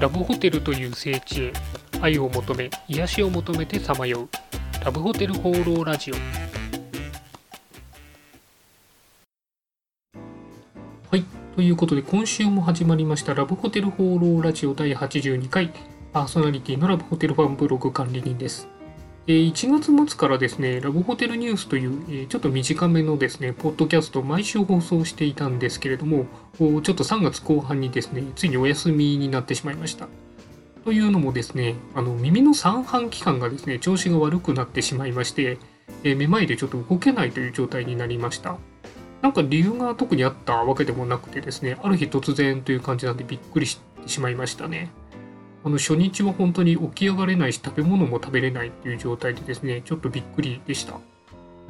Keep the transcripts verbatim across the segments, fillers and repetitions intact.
ラブホテルという聖地へ愛を求め癒しを求めてさまようラブホテル放浪ラジオ。はい、ということで今週も始まりましたラブホテル放浪ラジオ第はちじゅうにかい、パーソナリティのラブホテルファンブログ管理人です。いちがつ末からですね、ラブホテルニュースというちょっと短めのですね、ポッドキャストを毎週放送していたんですけれども、ちょっとさんがつこう半にですね、ついにお休みになってしまいました。というのもですね、あの耳の三半規管がですね、調子が悪くなってしまいまして、めまいでちょっと動けないという状態になりました。なんか理由が特にあったわけでもなくてですね、ある日突然という感じなんでびっくりしてしまいましたね。あの初日は本当に起き上がれないし食べ物も食べれないっていう状態でですね、ちょっとびっくりでした。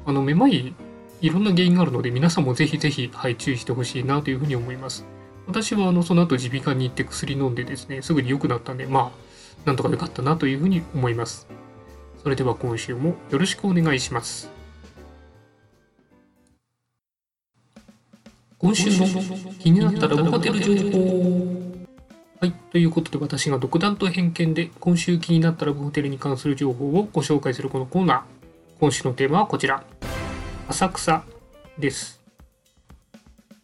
あのめまいいろんな原因があるので皆さんもぜひぜひ、はい、注意してほしいなというふうに思います。私はあのその後耳鼻科に行って薬飲んでですね、すぐに良くなったんで、まあなんとか良かったなというふうに思います。それでは今週もよろしくお願いします。今週も気になったラブホテル情報。はい、ということで私が独断と偏見で今週気になったラブホテルに関する情報をご紹介するこのコーナー。今週のテーマはこちら、浅草です。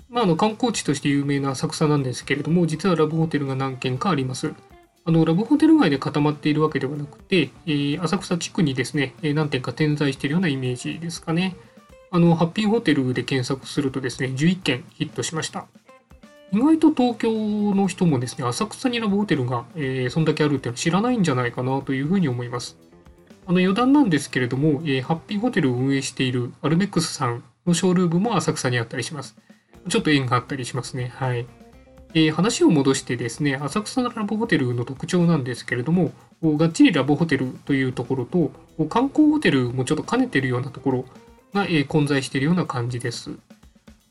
まあ、あの観光地として有名な浅草なんですけれども、実はラブホテルが何軒かあります。あのラブホテル街で固まっているわけではなくて、えー、浅草地区にですね、えー、何点か点在しているようなイメージですかね。あのハッピーホテルで検索するとですね、じゅういっけんヒットしました。意外と東京の人もですね、浅草にラブホテルが、えー、そんだけあるっていうのは知らないんじゃないかなというふうに思います。あの余談なんですけれども、えー、ハッピーホテルを運営しているアルメックスさんのショールームも浅草にあったりします。ちょっと縁があったりしますね。はい。えー、話を戻してですね、浅草のラブホテルの特徴なんですけれども、がっちりラブホテルというところと、観光ホテルもちょっと兼ねているようなところが、えー、混在しているような感じです。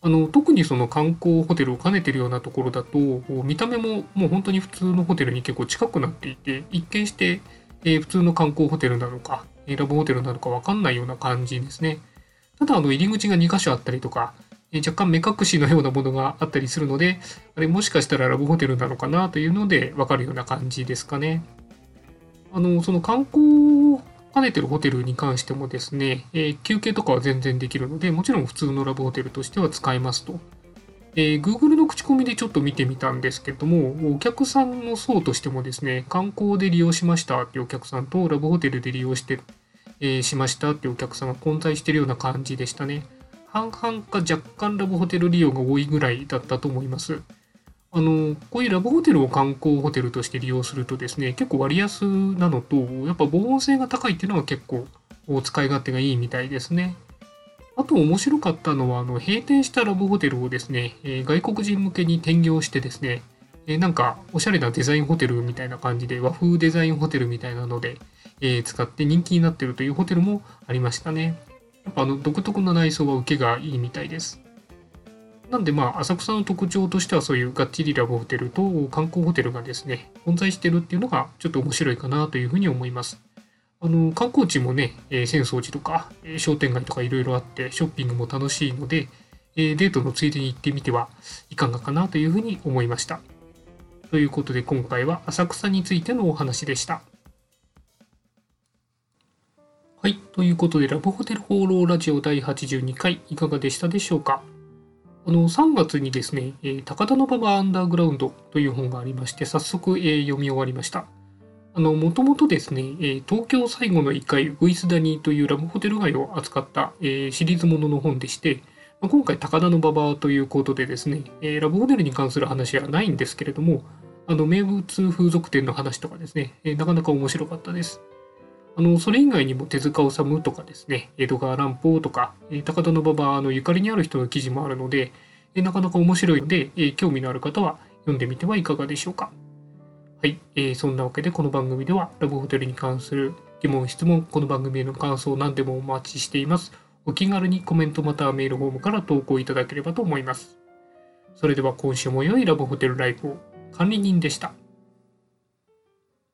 あの特にその観光ホテルを兼ねているようなところだと、見た目ももう本当に普通のホテルに結構近くなっていて、一見して、えー、普通の観光ホテルなのかラブホテルなのか分かんないような感じですね。ただあの入り口がにかしょあったりとか、えー、若干目隠しのようなものがあったりするので、あれもしかしたらラブホテルなのかなというので分かるような感じですかね。あのその観光兼ねてるホテルに関してもですね、えー、休憩とかは全然できるので、もちろん普通のラブホテルとしては使えますと。えー、Google の口コミでちょっと見てみたんですけども、お客さんの層としてもですね、観光で利用しましたっていうお客さんと、ラブホテルで利用して、えー、しましたっていうお客さんが混在しているような感じでしたね。半々か若干ラブホテル利用が多いぐらいだったと思います。あのこういうラブホテルを観光ホテルとして利用するとですね、結構割安なのと、やっぱ防音性が高いっていうのは結構使い勝手がいいみたいですね。あと面白かったのは、あの閉店したラブホテルをですね、外国人向けに転業してですね、なんかおしゃれなデザインホテルみたいな感じで、和風デザインホテルみたいなので使って人気になってるというホテルもありましたね。やっぱあの独特な内装は受けがいいみたいです。なんでまあ浅草の特徴としては、そういうがっちりラブホテルと観光ホテルがですね、混在してるっていうのがちょっと面白いかなというふうに思います。あの観光地もね、えー、浅草寺とか、えー、商店街とかいろいろあってショッピングも楽しいので、えー、デートのついでに行ってみてはいかがかなというふうに思いました。ということで今回は浅草についてのお話でした。はい、ということでラブホテル放浪ラジオ第はちじゅうにかいいかがでしたでしょうか。あのさんがつにですね、高田馬場アンダーグラウンドという本がありまして、早速読み終わりました。もともとですね、東京最後のいっかいウイスダニというラブホテル街を扱ったシリーズものの本でして、今回高田馬場ということでですね、ラブホテルに関する話はないんですけれども、あの名物風俗店の話とかですね、なかなか面白かったです。あのそれ以外にも手塚治虫とかですね、江戸川乱歩とか高田馬場のゆかりにある人の記事もあるので、なかなか面白いので、興味のある方は読んでみてはいかがでしょうか。はい、えー、そんなわけでこの番組ではラブホテルに関する疑問・質問、この番組への感想を何でもお待ちしています。お気軽にコメントまたはメールフォームから投稿いただければと思います。それでは今週も良いラブホテルライフを。管理人でした。